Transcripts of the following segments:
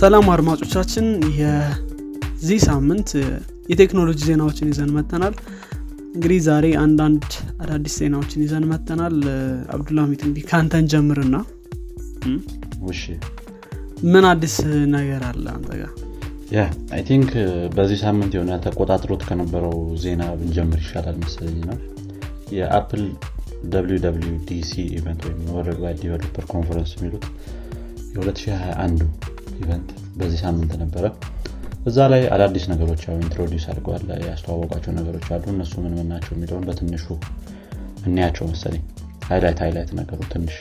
ሰላም አድማጮቻችን የዚህ ሳምንት የቴክኖሎጂ ዜናዎችን ይዘን መተናል። እንግዲህ ዛሬ አንድ አዳዲስ ዜናዎችን ይዘን መተናል። አብዱላሚት እንግዲህ ካንተን ጀምርና እሺ ምን አዲስ ነገር አለ አንተ ጋር? ያ አይ ቲንክ በዚህ ሳምንት የሆነ ተቆጣጥሮት ከነበረው ዜና ብንጀምር ይሻላል መሰለኝ ነው። የአፕል WWDC ኢቨንት ወይም Worldwide Developer Conference የሚሉት የ2021 ኢቨንት በዚህ ሳምንት ነበረ። እዛ ላይ አዳዲስ ነገሮች ኢንትሮዲዩስ አድርጓል። ያስተዋወቃቸው ነገሮች አሉ። እነሱ ምን ምን ናቸው የሚለውን በትንሹ እናያቸው መሰለኝ። ሃይላይት ነገሩ ትንሽ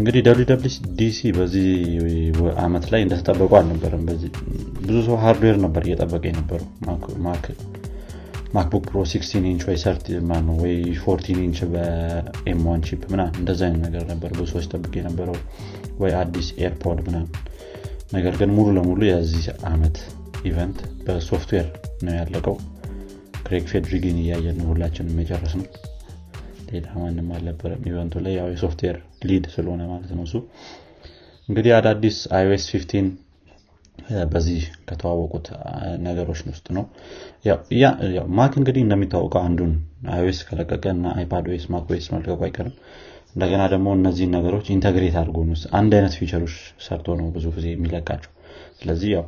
እንግዲህ WWDC በዚህ አመት ላይ እንደተጠበቀው አልነበረም። በዚህ ብዙ ሰው ሃርድዌር ነበር እየጠበቀ የነበረው። MacBook Pro 16 inch ወይ 14 inch በM1 chip ምናምን እንደዛ አይነት ነገር ነበር ብዙ ሰው ሲጠብቅ የነበረው፣ ወይ አዲስ AirPod ምናምን። ነገር ግን ሙሉ ለሙሉ የዚህ አመት ኢቨንት በሶፍትዌር ነው ያለቀው። ክሬግ ፌድሪግን ያየነው ሁላችንም መጨረስ ነው። ሌላ ማንም አልነበረም ኢቨንቱ ላይ፣ ያው የሶፍትዌር ሊድ ስለሆነ ማለት ነው እሱ። እንግዲህ አዳዲስ iOS 15 በዚህ ከተዋወቁት ነገሮች ውስጥ ነው። ያው ማክ እንግዲህ እንደሚታወቀው አንዱን iOS ከለቀቀና iPad OS Mac OS መልቀቁ አይቀርም። እንደገና ደግሞ እነዚህ ነገሮች ኢንተግሬት አድርጎ ነው አንድ አይነት ፊቸሮች ሰርቶ ነው ብዙ ጊዜ የሚለቃቸው። ስለዚህ ያው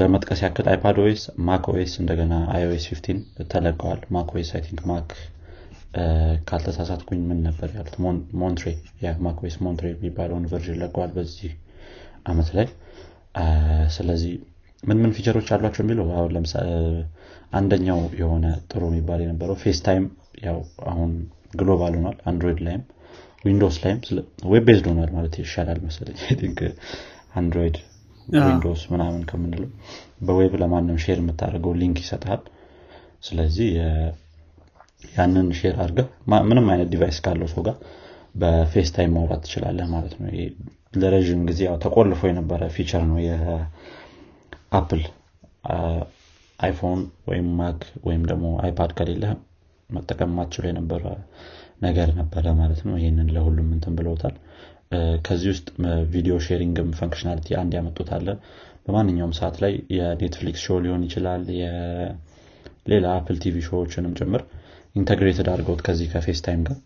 ለመጥቀስ ያክል iPad OS Mac OS እንደገና iOS 15 ተለቀዋል። Mac OS I think Mac ካልተሳሳትኩኝ ምን ነበር ያሉት Monterey ያ Mac OS Monterey ቢባለውን ቨርዥን ለቀዋል በዚህ አመት ላይ። ስለዚህ ምን ፊቸሮች አሏቸው የሚለው አሁን ለምሳሌ አንደኛው የሆነ ጥሩ የሚባል የነበረው FaceTime ያው አሁን ግሎባል ሆኗል። Android ላይም Windows ላይም ዌብ ቤዝድ ሆኗል ማለት ይሻላል መሰለኝ። I think Android Windows ምናምን ከምንለው በዌብ ለማንም ሼር የምታደርገው ሊንክ ይሰጣል። ስለዚህ ያንን ሼር አድርገህ ምንም አይነት ዲቫይስ ካለው ሰው ጋር በFaceTime ማውራት ትችላለህ ማለት ነው። ይሄ ለረጅም ጊዜ ያው ተቆልፎ የነበረ ፊቸር ነው የአፕል iPhone ወይም Mac ወይም ደግሞ iPad ከሌለህ መጠቀም ማትችል የነበረ ነገር ነበር ማለት ነው። ይሄንን ለሁሉም እንትን ብለውታል። ከዚህ ውስጥ ቪዲዮ ሼሪንግም ፈንክሽናሊቲ አንድ ያመጡታል። በማንኛውም ሰዓት ላይ የኔትፍሊክስ ሾው ሊሆን ይችላል የሌላ Apple TV ሾዎችንም ጭምር ኢንተግሬትድ አድርገውት ከዚህ ከFaceTime ጋር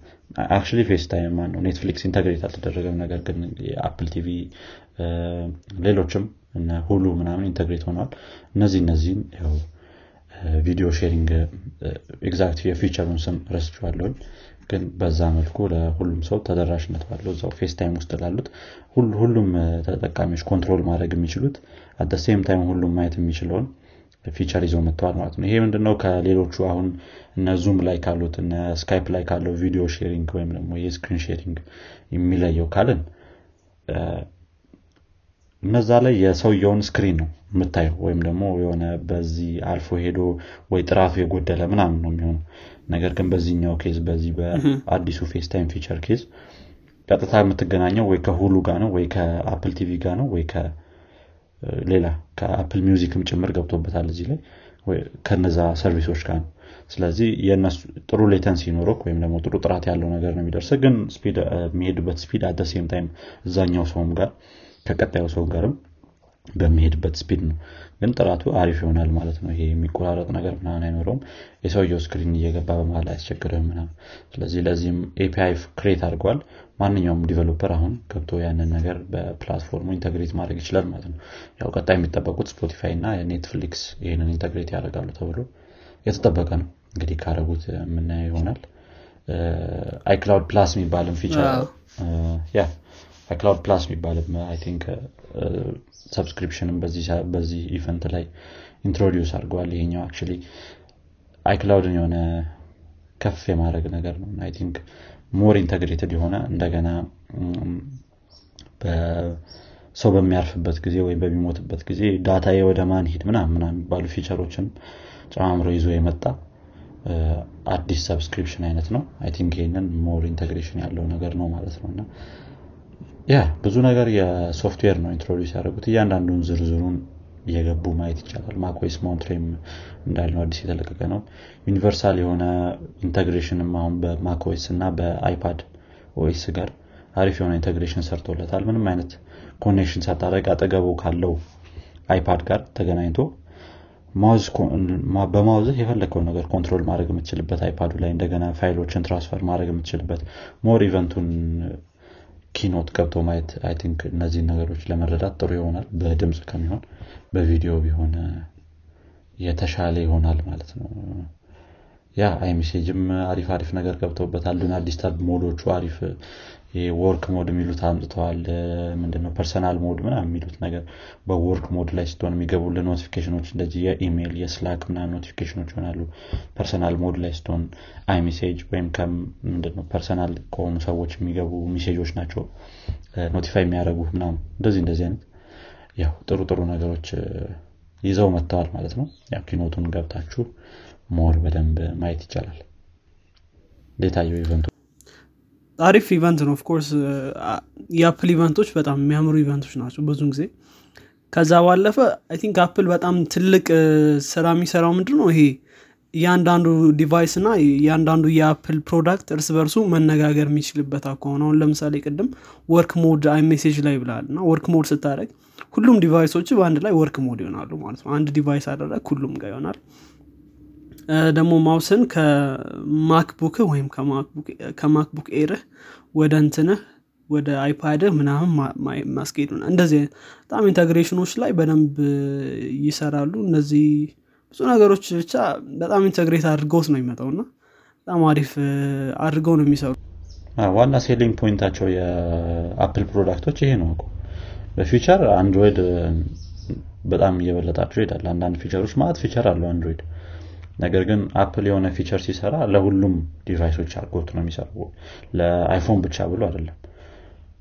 actually FaceTime ማለት Netflix ኢንተግሬት አልተደረገም። ነገር ግን Apple TV ሌሎችም እና Hulu ምናምን ኢንተግሬት ሆነዋል። እነዚህም ያው ቪዲዮ ሼሪንግ ኤግዛክት የፊቸሩን ስም ረስቻለሁ፣ ግን በዛ መልኩ ለሁሉም ሰው ተደራሽነት ባለው እዛው FaceTime ውስጥ ላሉት ሁሉም ተጠቃሚዎች ኮንትሮል ማድረግ የሚችሉት at the same time ሁሉም ማየት የሚችለውን ፊቸር ይዞ መጥቷል ማለት ነው። ይሄ ምንድነው ከሌሎቹ አሁን እና Zoom ላይ ካሉት እና Skype ላይ ካለው ቪዲዮ ሼሪንግ ወይም ደግሞ የስክሪን ሼሪንግ የሚለየው ካለን እነዛ ላይ የሰውየውን ስክሪን ነው የምታየው ወይም ደግሞ የሆነ በዚህ አልፎ ሄዶ ወይ ጥራቱ የጎደለ ምናምን ነው የሚሆነው። ነገር ግን በዚህኛው ኬዝ በዚህ በአዲሱ FaceTime ፊቸር ኬዝ ቀጥታ የምትገናኘው ወይ ከሁሉ ጋር ነው ወይ ከአፕል ቲቪ ጋር ነው ወይ ከሌላ ከአፕል ሚውዚክም ጭምር ገብቶበታል እዚህ ላይ ወይ ከነዛ ሰርቪሶች ጋር ነው። ስለዚህ የነሱ ጥሩ ሌተንሲ ኖሮክ ወይም ደግሞ ጥሩ ጥራት ያለው ነገር ነው የሚደርሰው፣ ግን ስፒድ የሚሄድበት ስፒድ at the same time እዛኛው ሰውም ጋር ከቀጣዩ ሰው ጋርም በሚሄድበት ስፒድ ነው፣ ግን ጥራቱ አሪፍ ይሆናል ማለት ነው። ይሄ የሚቆራረጥ ነገር ምናምን አይኖርም። የሰውየው ስክሪን እየገባ በመሃል አያስቸግርም ምናምን። ስለዚህ ለዚህም API ክሬት አድርጓል። ማንኛውም ዲቨሎፐር አሁን ገብቶ ያንን ነገር በፕላትፎርሙ ኢንተግሬት ማድረግ ይችላል ማለት ነው። ያው ቀጣይ የሚጠበቁት Spotify እና Netflix ይሄንን ኢንተግሬት ያደርጋሉ ተብሎ የተጠበቀ ነው። እንግዲህ ካረጉት ምን ይሆናል? iCloud Plus የሚባልም ፊቸር ያ iCloud Plus የሚባልም I think ሰብስክሪፕሽንም በዚህ ኢቨንት ላይ ኢንትሮዲዩስ አድርጓል። ይሄኛው actually iCloud-ን የሆነ ከፍ የማድረግ ነገር ነው። I think more integrated የሆነ እንደገና በሰው በሚያርፍበት ጊዜ ወይ በሚሞትበት ጊዜ ዳታዬ ወደ ማን ሄድ ምናምን የሚባሉ ፊቸሮችን ጫምሮ ይዞ የመጣ አዲስ ሰብስክሪፕሽን አይነት ነው። I think ይሄንን more integration ያለው ነገር ነው ማለት ነውና ያ ብዙ ነገር የሶፍትዌር ነው ኢንትሮዲዩስ ያደረጉት። እያንዳንዱን ዝርዝሩን እየገቡ ማየት ይቻላል። Mac OS Monterey እንዳልነው አዲስ የተለቀቀ ነው። ዩኒቨርሳል የሆነ ኢንተግሬሽንም አሁን በMac OS እና በiPad OS ጋር አሪፍ የሆነ ኢንተግሬሽን ሰርቶለታል። ምንም አይነት ኮኔክሽን ሳታደርግ አጠገቡ ካለው አይፓድ ጋር ተገናኝቶ ማውዝ በማውዝ የፈለከው ነገር ኮንትሮል ማድረግ የምትችልበት አይፓዱ ላይ እንደገና ፋይሎችን ትራንስፈር ማድረግ የምትችልበት ሞር ኢቨንቱን ኪኖት ገብቶ ማየት አይ ቲንክ እነዚህ ነገሮች ለመረዳት ጥሩ ይሆናል። በድምጽ ከመሆን በቪዲዮ ቢሆን የተሻለ ይሆናል ማለት ነው። ያ አይሜሴጅም አሪፍ አሪፍ ነገር ገብቶበታል። ዱና ዲስታርብ ሞዶቹ አሪፍ የወርክ ሞድ የሚሉት አምጥቷል። ምንድነው ፐርሰናል ሞድ ምናምን የሚሉት ነገር በወርክ ሞድ ላይ ስትሆን የሚገቡልን ኖቲፊኬሽኖች እንደዚህ የኢሜል የስላክ ምናምን ኖቲፊኬሽኖች ይሆናሉ። ፐርሰናል ሞድ ላይ ስትሆን አይሜሴጅ ወይም ምንድነው ፐርሰናል ከሆኑ ሰዎች የሚገቡ ሜሴጆች ናቸው ኖቲፋይ የሚያደርጉ ምናምን እንደዚህ አይነት ያው ጥሩ ነገሮች ይዘው መጣዋል ማለት ነው። ያው ኪኖቱን ገብታችሁ ሞር በደንብ ማየት ይቻላል። ዴታዩ ኢቨንት አሪፍ ኢቨንት ነው። ኦፍ ኮርስ የአፕል ኢቨንቶች በጣም የሚያምሩ ኢቨንቶች ናቸው ብዙን ጊዜ። ከዛ ባለፈ አይ ቲንክ አፕል በጣም ትልቅ ስራ የሚሰራው ምንድነው ይሄ ያንዳንዱ ዲቫይስ እና ያንዳንዱ የአፕል ፕሮዳክት እርስ በርሱ መነጋገር የሚችልበት አቋም ነው። ለምሳሌ ቅድም ወርክ ሞድ አይሜሴጅ ላይ ብላልና ወርክ ሞድ ስታደርግ ሁሉም ዲቫይሶች በአንድ ላይ ወርክ ሞድ ይሆናሉ ማለት ነው። አንድ ዲቫይስ አደረክ ሁሉም ጋር ይሆናል። ደሞ ማውስን ከMacBook ወይም ከMacBook Air ወደ ወደ iPad ምናምን ማስቀየዱና እንደዚህ በጣም ኢንተግሬሽኖች ላይ በደንብ ይሰራሉ። እነዚህ ብዙ ነገሮች ብቻ በጣም ኢንተግሬት አድርገውስ ነው የሚመጣውና በጣም አሪፍ አድርገው ነው የሚሰሩ። ዋና ሴሊንግ ፖይንታቸው የአፕል ፕሮዳክቶች ይሄ ነው እኮ። በፊቸር Android በጣም እየበለጣቸው ይላል። አንዳንድ ፊቸሮች ማለት ፊቸር አለው Android ነገር ግን Apple የሆነ ፊቸር ሲሰራ ለሁሉም ዲቫይሶች አድርጎት ነው የሚሰራው። ለአይፎን ብቻ ብሎ አይደለም።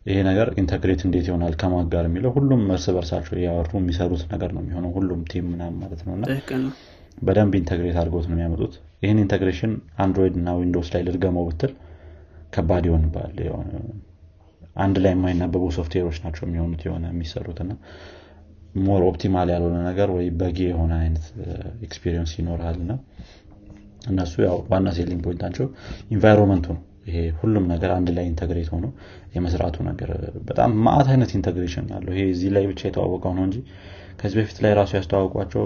ይሄ ነገር ኢንተግሬት እንዴት ይሆናል ከማክ ጋር የሚለው ሁሉም እርስ በርሳቸው ያወሩ የሚሰሩት ነገር ነው የሚሆነው። ሁሉም ቲም ምናምን ማለት ነውና በደንብ ኢንተግሬት አድርጎት ነው የሚያመጡት። ይሄን ኢንተግሬሽን Android እና Windows ላይ ልድገመው ብትል ከባድ ይሆንባል። አንድ ላይ የማይናበቡ ሶፍትዌሮች ናቸው የሚሆኑት የሆነ የሚሰሩትና ሞር ኦፕቲማል ያልሆነ ነገር ወይ በጊ የሆነ አይነት ኤክስፒሪየንስ ይኖራልና እነሱ ያው ዋና ሴሊንግ ፖይንታቸው ኢንቫይሮመንቱ ነው። ይሄ ሁሉም ነገር አንድ ላይ ኢንተግሬት ሆኖ የመስራቱ ነገር በጣም ማአት አይነት ኢንተግሬሽን አለው። ይሄ እዚህ ላይ ብቻ የተዋወቀው ነው እንጂ ከዚህ በፊት ላይ ራሱ ያስተዋወቋቸው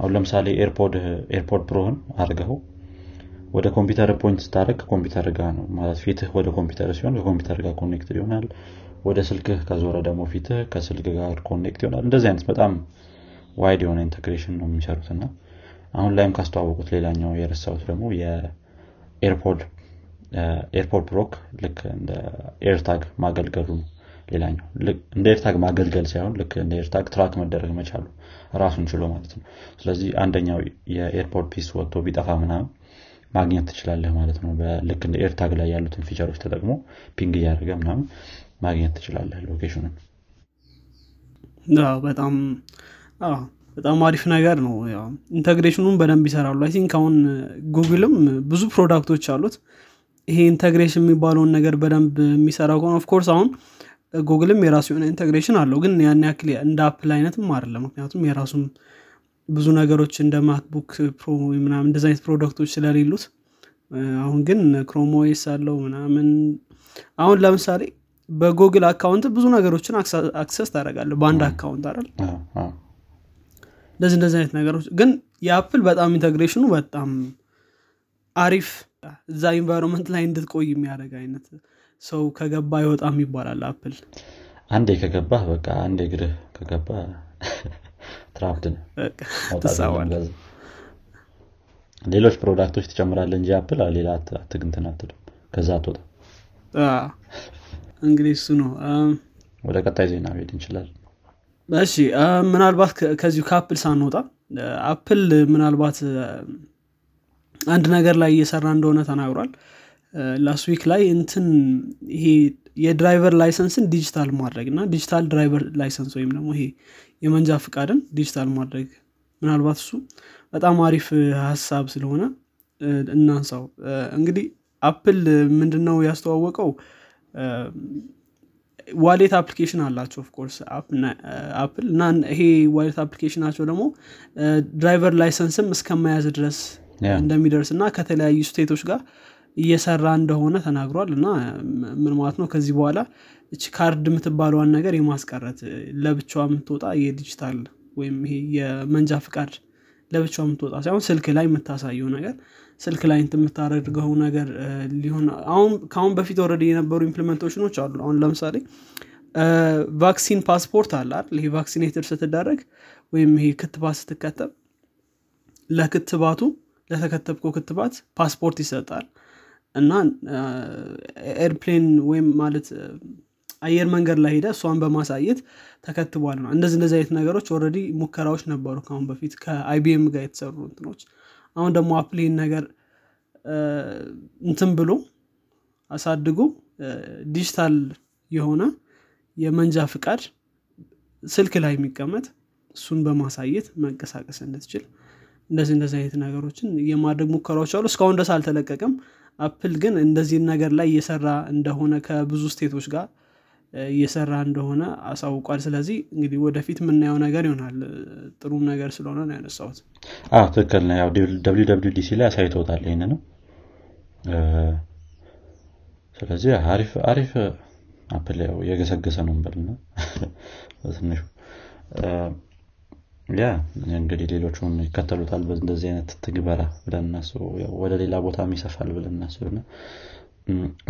አሁን ለምሳሌ ኤርፖድ ፕሮን አድርገው ወደ ኮምፒውተር ፖይንት ስታደርግ ኮምፒውተር ጋር ነው ማለት ፊትህ ወደ ኮምፒውተር ሲሆን ከኮምፒውተር ጋር ኮኔክት ይሆናል። ወደ ስልክ ከዞረ ደሞ ፊትህ ከስልክ ጋር ኮኔክት ይሆናል። እንደዚህ አይነት በጣም ዋይድ የሆነ ኢንተግሬሽን ነው የሚሰሩትና አሁን ላይም ካስተዋወቁት ሌላኛው የረሳሁት ደሞ የኤርፖድ ፕሮክ ልክ እንደ ኤርታግ ማገልገሉ ሌላኛው እንደ ኤርታግ ማገልገል ሳይሆን ልክ እንደ ኤርታግ ትራክ መደረግ መቻሉ ራሱን ችሎ ማለት ነው። ስለዚህ አንደኛው የኤርፖድ ፒስ ወጥቶ ቢጠፋ ምናምን ማግኘት ትችላለህ ማለት ነው። በልክ እንደ ኤርታግ ላይ ያሉትን ፊቸሮች ተጠቅሞ ፒንግ ያደርጋ ምናምን ማግኘት ትችላለህ ሎኬሽኑን። በጣም አሪፍ ነገር ነው። ያው ኢንተግሬሽኑን በደንብ ይሰራሉ። አይ ቲንክ አሁን ጉግልም ብዙ ፕሮዳክቶች አሉት ይሄ ኢንተግሬሽን የሚባለውን ነገር በደንብ የሚሰራው ከሆነ ኦፍ ኮርስ አሁን ጉግልም የራሱ የሆነ ኢንተግሬሽን አለው። ግን ያን ያክል እንደ አፕል አይነትም አይደለም። ምክንያቱም የራሱም ብዙ ነገሮች እንደ MacBook Pro ምናምን ዲዛይን ፕሮዳክቶች ስለሌሉት አሁን ግን Chrome OS አለው ምናምን። አሁን ለምሳሌ በጉግል አካውንት ብዙ ነገሮችን አክሰስ ታደርጋለህ በአንድ አካውንት አይደል? እንደዚህ አይነት ነገሮች ግን የአፕል በጣም ኢንተግሬሽኑ በጣም አሪፍ እዛ ኢንቫይሮመንት ላይ እንድትቆይ የሚያደርግ አይነት ሰው ከገባ ይወጣም ይባላል አፕል። አንዴ ከገባ በቃ አንዴ ግርህ ከገባ ትራፕድ ነው ተሳዋል። ሌሎች ፕሮዳክቶች ተጨምራለህ እንጂ አፕል ሌላ አትግንተና አትዱ ከዛ አትወጣ። እንግዲህ እሱ ነው። ወደ ቀጣይ ዜና መሄድ እንችላለን። እሺ ምናልባት ከዚሁ ከአፕል ሳንወጣ አፕል ምናልባት አንድ ነገር ላይ እየሰራ እንደሆነ ተናግሯል። ላስት ዊክ ላይ ይሄ የድራይቨር ላይሰንስን ዲጂታል ማድረግና ዲጂታል ድራይቨር ላይሰንስ ወይም ደግሞ ይሄ የመንጃ ፍቃድን ዲጂታል ማድረግ ምናልባት እሱ በጣም አሪፍ ሐሳብ ስለሆነ እናንሳው። እንግዲህ አፕል ምንድነው ያስተዋወቀው ዋሌት አፕሊኬሽን አላቸው ኦፍ ኮርስ አፕል እና ይሄ ዋሌት አፕሊኬሽናቸው ደግሞ ድራይቨር ላይሰንስም እስከማያዝ ድረስ እንደሚደርስና ከተለያዩ ስቴቶች ጋር እየሰራ እንደሆነ ተናግሯል። እና ምን ማለት ነው ከዚህ በኋላ እቺ ካርድ የምትባለውን ነገር የማስቀረት ለብቻዋ የምትወጣ የዲጂታል ወይም ይሄ የመንጃ ፍቃድ ለብቻዋ የምትወጣ ሳይሆን ስልክ ላይ የምታሳየው ነገር ስልክ ላይ የምታደርገው ነገር ሊሆን አሁን በፊት ኦሬዲ የነበሩ ኢምፕሊሜንቴሽኖች አሉ። አሁን ለምሳሌ ቫክሲን ፓስፖርት አለ አይደል? ይሄ ቫክሲኔተር ስትደረግ ወይም ይሄ ክትባት ስትከተብ ለክትባቱ ለተከተብከው ክትባት ፓስፖርት ይሰጣል። እና ኤርፕሌን ወይም ማለት አየር መንገድ ላይ ሄደ እሷን በማሳየት ተከትቧል ነው። እንደዚህ አይነት ነገሮች ኦሬዲ ሙከራዎች ነበሩ ካሁን በፊት ከIBM ጋር የተሰሩ እንትኖች። አሁን ደግሞ አፕል ይሄን ነገር እንትን ብሎ አሳድጉ ዲጂታል የሆነ የመንጃ ፍቃድ ስልክ ላይ የሚቀመጥ እሱን በማሳየት መንቀሳቀስ እንድትችል እንደዚህ አይነት ነገሮችን የማድረግ ሙከራዎች አሉ። እስካሁን ድረስ አልተለቀቀም። አፕል ግን እንደዚህ ነገር ላይ እየሰራ እንደሆነ ከብዙ ስቴቶች ጋር እየሰራ እንደሆነ አሳውቋል። ስለዚህ እንግዲህ ወደፊት የምናየው ነገር ይሆናል። ጥሩ ነገር ስለሆነ ነው ያነሳሁት። ትክክል ነው። ያው WWDC ላይ አሳይተውታል ይሄን ነው። ስለዚህ አሪፍ አፕል ያው የገሰገሰ ነው እንበልና ትንሽ እንግዲህ ሌሎቹም ይከተሉታል በእንደዚህ አይነት ትግበራ ብለናስ ያው ወደ ሌላ ቦታም ይሰፋል ብለናስ ነው።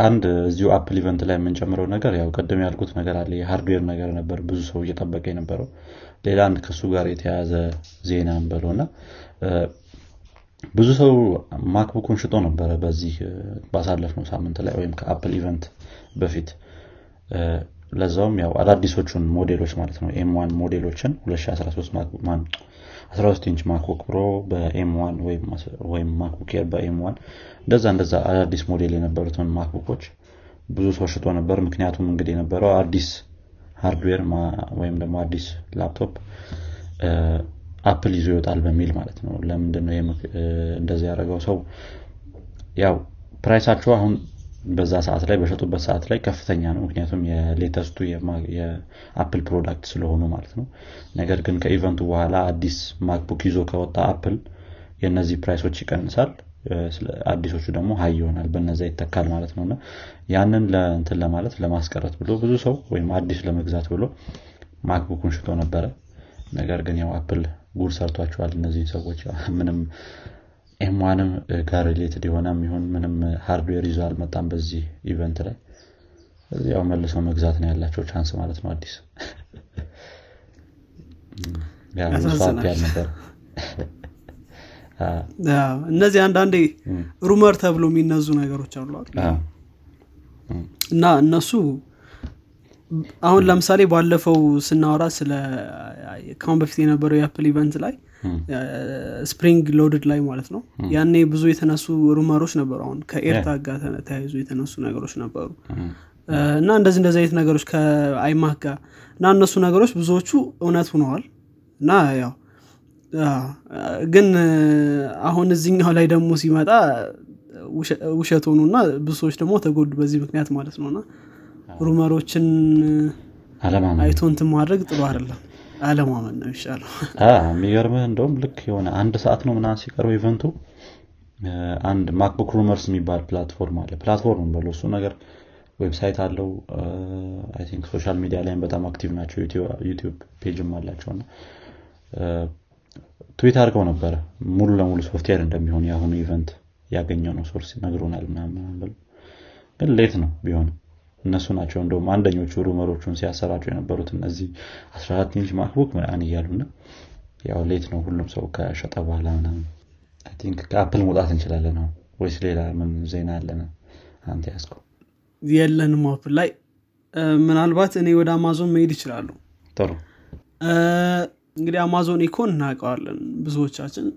አንድ እዚሁ አፕል ኢቨንት ላይ ምን ጨምረው ነገር ያው ቀደም ያልኩት ነገር አለ የሃርድዌር ነገር ነበር ብዙ ሰው እየተጠበቀ የነበረው። ሌላ አንድ ከሱ ጋር የተያያዘ ዜናም ብሎና ብዙ ሰው ማክቡክን ሽጦ ነበር በዚህ ባሳለፍነው ሳምንት ላይ ወይም ከአፕል ኢቨንት በፊት። ለዛም ያው አዳዲሶቹን ሞዴሎች ማለት ነው M1 ሞዴሎችን 2013 MacBook ማን 13 ኢንች MacBook Pro በM1 ወይም MacBook Air በM1 እንደዛ አዳዲስ ሞዴል የነበሩትን MacBookoች ብዙ ሰው ሽጦ ነበር። ምክንያቱም እንግዲህ የነበረው አዲስ ሃርድዌር ወይም ደግሞ አዲስ ላፕቶፕ አፕል ይዞ ይወጣል በሚል ማለት ነው። ለምንድነው እንደዚህ ያደረገው ሰው ያው ፕራይሳቸው አሁን በዛ ሰዓት ላይ በሸጡበት ሰዓት ላይ ከፍተኛ ነው ምክንያቱም የሌተስቱ የአፕል ፕሮዳክት ስለሆነ ማለት ነው። ነገር ግን ከኢቨንቱ በኋላ አዲስ ማክቡክ ይዞ ከወጣ አፕል የነዚህ ፕራይሶች ይቀንሳል፣ አዲሶቹ ደግሞ ሃይ ይሆናል በእነዛ ይተካል ማለት ነውና ያንን ለእንትን ለማለት ለማስቀረት ብሎ ብዙ ሰው ወይም አዲስ ለመግዛት ብሎ ማክቡክን ሽጦ ነበር። ነገር ግን ያው አፕል ጉድ ሰርቷቸዋል እነዚህ ሰዎች ምንም M1ም ጋር ሪሌትድ የሆነም ይሁን ምንም ሃርድዌር ይዞ አልመጣም በዚህ ኢቨንት ላይ። ያው መልሰው መግዛት ነው ያላቸው ቻንስ ማለት ነው። አዲስ ያው ሶፍት ያለ ነበር እነዚህ አንዳንዴ ሩመር ተብሎ የሚነዙ ነገሮች አሉ አይደል? እና እነሱ አሁን ለምሳሌ ባለፈው ስናወራ ስለ ካም በፊት የነበረው የአፕል ኢቨንት ላይ ስፕሪንግ ሎድድ ላይ ማለት ነው ያኔ ብዙ የተነሱ ሩመሮች ነበሩ። አሁን ከኤርታግ ጋር ተያይዞ የተነሱ ነገሮች ነበሩ እና እንደዚህ አይነት ነገሮች ከአይማክ ጋር እና እነሱ ነገሮች ብዙዎቹ እውነት ሆነዋል። እና ያው ግን አሁን እዚህኛው ላይ ደግሞ ሲመጣ ውሸት ሆኖና ብዙ ሰዎች ደግሞ ተጎዱ በዚህ ምክንያት ማለት ነውና ሩመሮችን አይቶንት ማድረግ ጥሩ አይደለም። አለማመን ነው ይሻለው። የሚገርምህ እንደውም ልክ የሆነ አንድ ሰዓት ነው ምናምን ሲቀርበው ኢቨንቱ አንድ MacBook Rumors የሚባል ፕላትፎርም አለ። ፕላትፎርሙን ብሎ እሱ ነገር ዌብሳይት አለው አይ ቲንክ ሶሻል ሚዲያ ላይ በጣም አክቲቭ ናቸው። ዩቲዩብ ፔጅም አላቸውና ትዊት አድርገው ነበር ሙሉ ለሙሉ ሶፍትዌር እንደሚሆን ያሁኑ ኢቨንት ያገኘው ነው ሶርስ ነግሮናል ምናምን ብሎ ግን ሌት ነው ቢሆን እነሱ ናቸው እንደውም አንደኞቹ ሩመሮቹን ሲያሰራጩ የነበሩት እነዚህ 14 ኢንች MacBook ምናምን እያሉና ያው ሌት ነው ሁሉም ሰው ከሸጠ በኋላ ምናምን አይ ቲንክ ከአፕል መውጣት እንችላለን ነው ወይስ ሌላ ምን ዜና አለና አንተ ያስቆ የለንም አፕል ላይ ምናልባት እኔ ወደ አማዞን መሄድ ይችላል። ጥሩ እንግዲህ አማዞን ኢኮ እናውቀዋለን ብዙዎቻችን።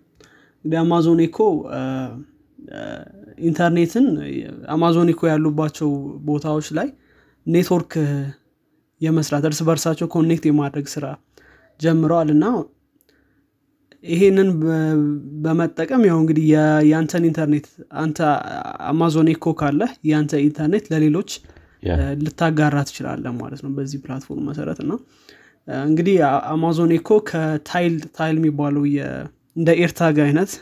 እንግዲህ አማዞን ኢኮ ኢንተርኔትን አማዞን ኢኮ ያሉባቸው ቦታዎች ላይ ኔትወርክ የመስራት እርስ በርሳቸው ኮኔክት የማድረግ ስራ ጀምረዋልና ይሄንን በመጠቀም ያው እንግዲህ ያንተን ኢንተርኔት አንተ አማዞን ኢኮ ካለ ያንተ ኢንተርኔት ለሌሎች ልታጋራ ትችላለህ ማለት ነው በዚህ ፕላትፎርም መሰረት ነው። እንግዲህ አማዞን ኢኮ ከታይል የሚባለው እንደ ኤርታግ አይነት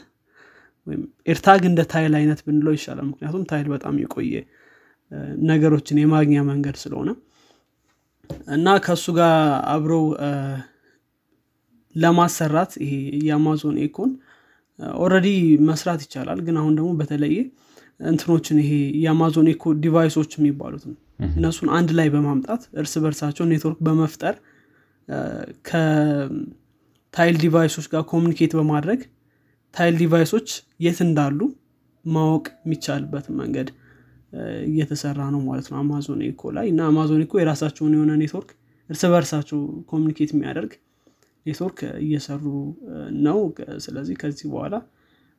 ወይም ኤርታግ እንደ ታይል አይነት ብንለው ይሻላል ምክንያቱም ታይል በጣም የቆየ ነገሮችን የማግኛ መንገድ ስለሆነ እና ከሱ ጋር አብረው ለማሰራት ይሄ የአማዞን ኤኮን ኦሬዲ መስራት ይቻላል ግን አሁን ደግሞ በተለይ እንትኖችን ይሄ የአማዞን ኤኮ ዲቫይሶች የሚባሉት እነሱን አንድ ላይ በማምጣት እርስ በርሳቸው ኔትወርክ በመፍጠር ከታይል ዲቫይሶች ጋር ኮሙኒኬት በማድረግ ታይል ዲቫይሶች የት እንዳሉ ማወቅ የሚቻልበት መንገድ እየተሰራ ነው ማለት ነው አማዞን ኤኮ ላይ እና አማዞን ኤኮ የራሳቸውን የሆነ ኔትወርክ እርስ በርሳቸው ኮሙኒኬት የሚያደርግ ኔትወርክ እየሰሩ ነው ስለዚህ ከዚህ በኋላ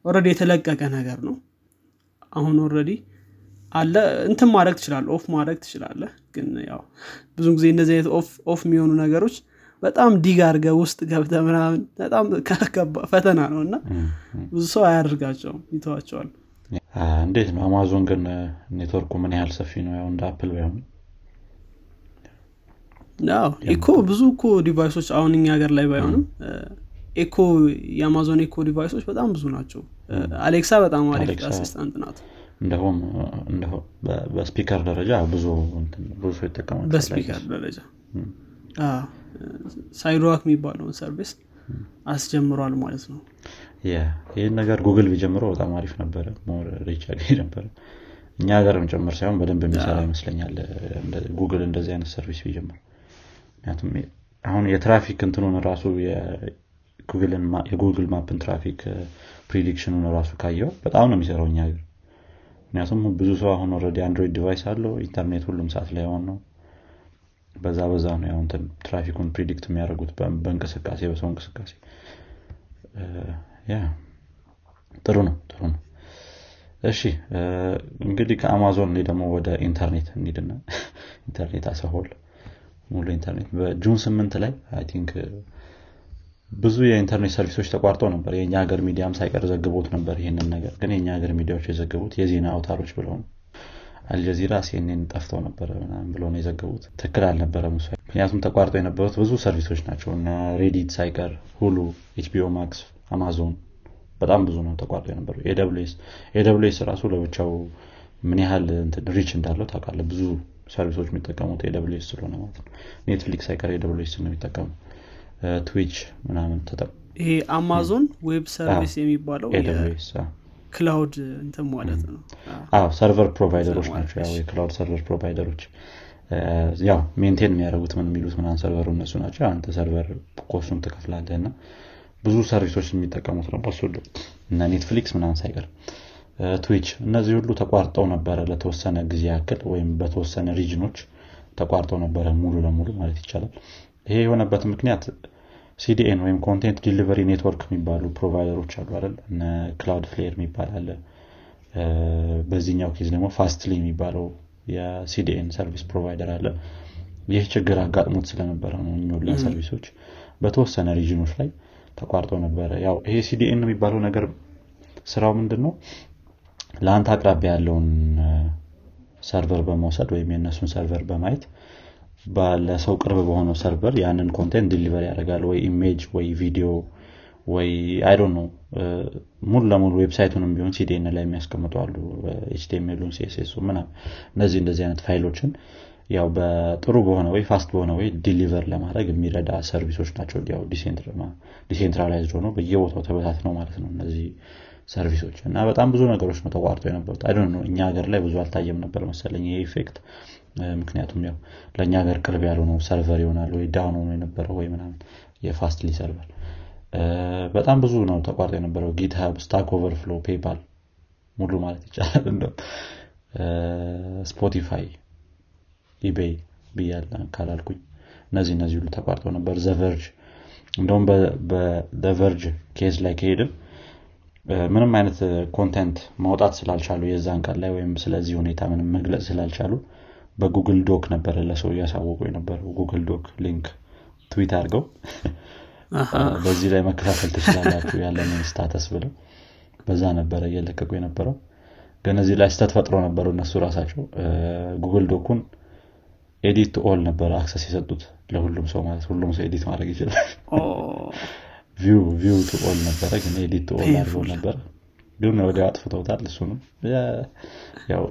ኦሬዲ የተለቀቀ ነገር ነው አሁን ኦሬዲ አለ እንትን ማድረግ ይችላል ኦፍ ማድረግ ይችላል ግን ያው ብዙ ጊዜ እንደዚህ አይነት ኦፍ የሚሆኑ ነገሮች በጣም ዲግ አድርገ ውስጥ ገብተህ ምናምን በጣም ፈተና ነውና ብዙ ሰው አያደርጋቸው ይተዋቸዋል እንዴት ነው አማዞን ግን ኔትወርኩ ምን ያህል ሰፊ ነው ያው እንደ አፕል ባይሆን ነው ኢኮ ብዙ እኮ ዲቫይሶች አሁን እኛ ሀገር ላይ ባይሆንም ኢኮ የአማዞን ኢኮ ዲቫይሶች በጣም ብዙ ናቸው አሌክሳ በጣም አሪፍ አሲስታንት ናት እንደውም በስፒከር ደረጃ ብዙ ይተካማል በስፒከር ደረጃ ሳይድዋክ የሚባለውን ሰርቪስ አስጀምሯል ማለት ነው ያ ይሄን ነገር Google ቢጀምረው በጣም አሪፍ ነበር ሞር ሪች አገኝ ነበር እኛ ሀገርም ጀምር ሳይሆን በደንብ የሚሰራ ይመስለኛል እንደ Google እንደዚህ አይነት ሰርቪስ ቢጀምር ያቱም አሁን የትራፊክ እንትኑን ራሱ የGoogle ማፕን ትራፊክ ፕሪዲክሽኑን ራሱ ካየው በጣም ነው የሚሰራው እኛ ሀገር ያቱም ብዙ ሰው አሁን ኦሬዲ Android ዲቫይስ አለው ኢንተርኔት ሁሉም ሰዓት ላይ ሆኖ በዛ ነው ያው እንትን ትራፊኩን ፕሪዲክት የሚያደርጉት በእንቅስቃሴ በሰው እንቅስቃሴ ያ ጥሩ ነው እሺ እንግዲህ ከአማዞን ላይ ደግሞ ወደ ኢንተርኔት እንሂድና ኢንተርኔት አሰሆል ሙሉ ኢንተርኔት በጁን 8 ላይ አይ ቲንክ ብዙ የኢንተርኔት ሰርቪሶች ተቋርጠው ነበር የኛ ሀገር ሚዲያም ሳይቀር ዘግቦት ነበር ይሄንን ነገር ግን የኛ ሀገር ሚዲያዎች የዘገቡት የዜና አውታሮች ብለው አልጀዚራ ሲኤንኤን ጠፍተው ነበር ብለው ነው የዘገቡት ትክክል አልነበረም እሱ ምክንያቱም ተቋርጠው የነበሩት ብዙ ሰርቪሶች ናቸው እና ሬዲት ሳይቀር ሁሉ HBO Max Amazon በጣም ብዙ ነው ተቋርጠው የነበረው AWS ራሱ ለብቻው ምን ያህል ሪች እንዳለው ታውቃለህ ብዙ ሰርቪሶች የሚጠቀሙት AWS ስለሆነ ማለት ነው Netflix ሳይቀር AWS ነው የሚጠቀመው Twitch ምናምን ተጠቅሞ ይሄ Amazon Web Service የሚባለው AWS ክላውድ እንትን ማለት ነው አዎ ሰርቨር ፕሮቫይደሮች ናቸው ያው የክላውድ ሰርቨር ፕሮቫይደሮች ያው ሜንቴን የሚያደርጉት ምን የሚሉት ምናን ሰርቨሩ እነሱ ናቸው አንተ ሰርቨር ኮስቱን ትከፍላለህና ብዙ ሰርቪሶች የሚጠቀሙት ነው በሱዶ እና ኔትፍሊክስ ምናን ሳይቀር ትዊች እነዚህ ሁሉ ተቋርጠው ነበር ለተወሰነ ጊዜ ያክል ወይም በተወሰነ ሪጅኖች ተቋርጠው ነበር ሙሉ ለሙሉ ማለት ይቻላል ይሄ የሆነበት ምክንያት CDN ወይም ኮንቴንት ዲሊቨሪ ኔትወርክ የሚባሉ ፕሮቫይደሮች አሉ አይደል እና ክላውድ ፍሌር የሚባላል በዚህኛው ኬዝ ደግሞ ፋስትሊ የሚባለው የCDN ሰርቪስ ፕሮቫይደር አለ ይሄ ችግር አጋጥሞት ስለነበረ ነው እነዚህ ሰርቪሶች በተወሰነ ሪጅኖች ላይ ተቋርጦ ነበር ያው ይሄ CDN የሚባለው ነገር ስራው ምንድነው ላንታ አቅራቢያ ያለውን ሰርቨር በመውሰድ ወይም የነሱን ሰርቨር በማየት ባለሰው ቅርብ በሆነው ሰርቨር ያንን ኮንቴንት ዲሊቨር ያደርጋል ወይ ኢሜጅ ወይ ቪዲዮ ወይ አይ ዶንት ኖ ሙሉ ለሙሉ ዌብሳይቱንም ቢሆን CDN ላይ የሚያስቀምጠው አሉ HTML ውን CSS ውን ምናምን እንደዚህ አይነት ፋይሎችን ያው በጥሩ በሆነ ወይ ፋስት በሆነ ወይ ዲሊቨር ለማድረግ የሚረዳ ሰርቪሶች ናቸው ያው ዲሴንትራላይዝድ ሆኖ በየቦታው ተበታትነው ማለት ነው እነዚህ ሰርቪሶች እና በጣም ብዙ ነገሮች ነው ተቋርጦ የነበሩት አይ ዶንት ኖ እኛ ሀገር ላይ ብዙ አልታየም ነበር መሰለኝ ይሄ ኢፌክት ምክንያቱም ያው ለኛ ሀገር ቅርብ ያለው ነው ሰርቨር ይሆናል ወይ ዳውን ነው የነበረው ወይ ምናምን የፋስትሊ ሰርቨር በጣም ብዙ ነው ተቋርጦ የነበረው ጊትሀብ ስታክ ኦቨርፍሎ ፔፓል ሙሉ ማለት ይቻላል እንደው ስፖቲፋይ eBay ቢያላን ካላልኩኝ እነዚህ ሁሉ ተቋርጦ ነበር ዘቨርጅ እንደውም በዘቨርጅ ኬዝ ላይ ከሄድን ምንም አይነት ኮንቴንት ማውጣት ስላልቻሉ የዛን ቀን ላይ ወይም ስለዚህ ሁኔታ ምንም መግለጽ ስላልቻሉ በጉግል ዶክ ነበር ለሰው ያሳወቁ የነበረው ጉግል ዶክ ሊንክ ትዊት አድርገው በዚህ ላይ መከታተል ትችላላችሁ ያለን ስታተስ ብለው በዛ ነበር እየለቀቁ የነበረው ግን እዚህ ላይ ስህተት ፈጥሮ ነበር እነሱ ራሳቸው ጉግል ዶኩን ኤዲት ኦል ነበር አክሰስ የሰጡት ለሁሉም ሰው ማለት ሁሉም ሰው ኤዲት ማድረግ ይችላል ኦ ቪው ቱ ኦል ነበር ግን ኤዲት ኦል አድርገው ነበር ግን ወደ አጥፍተውታል እሱ ነው ያው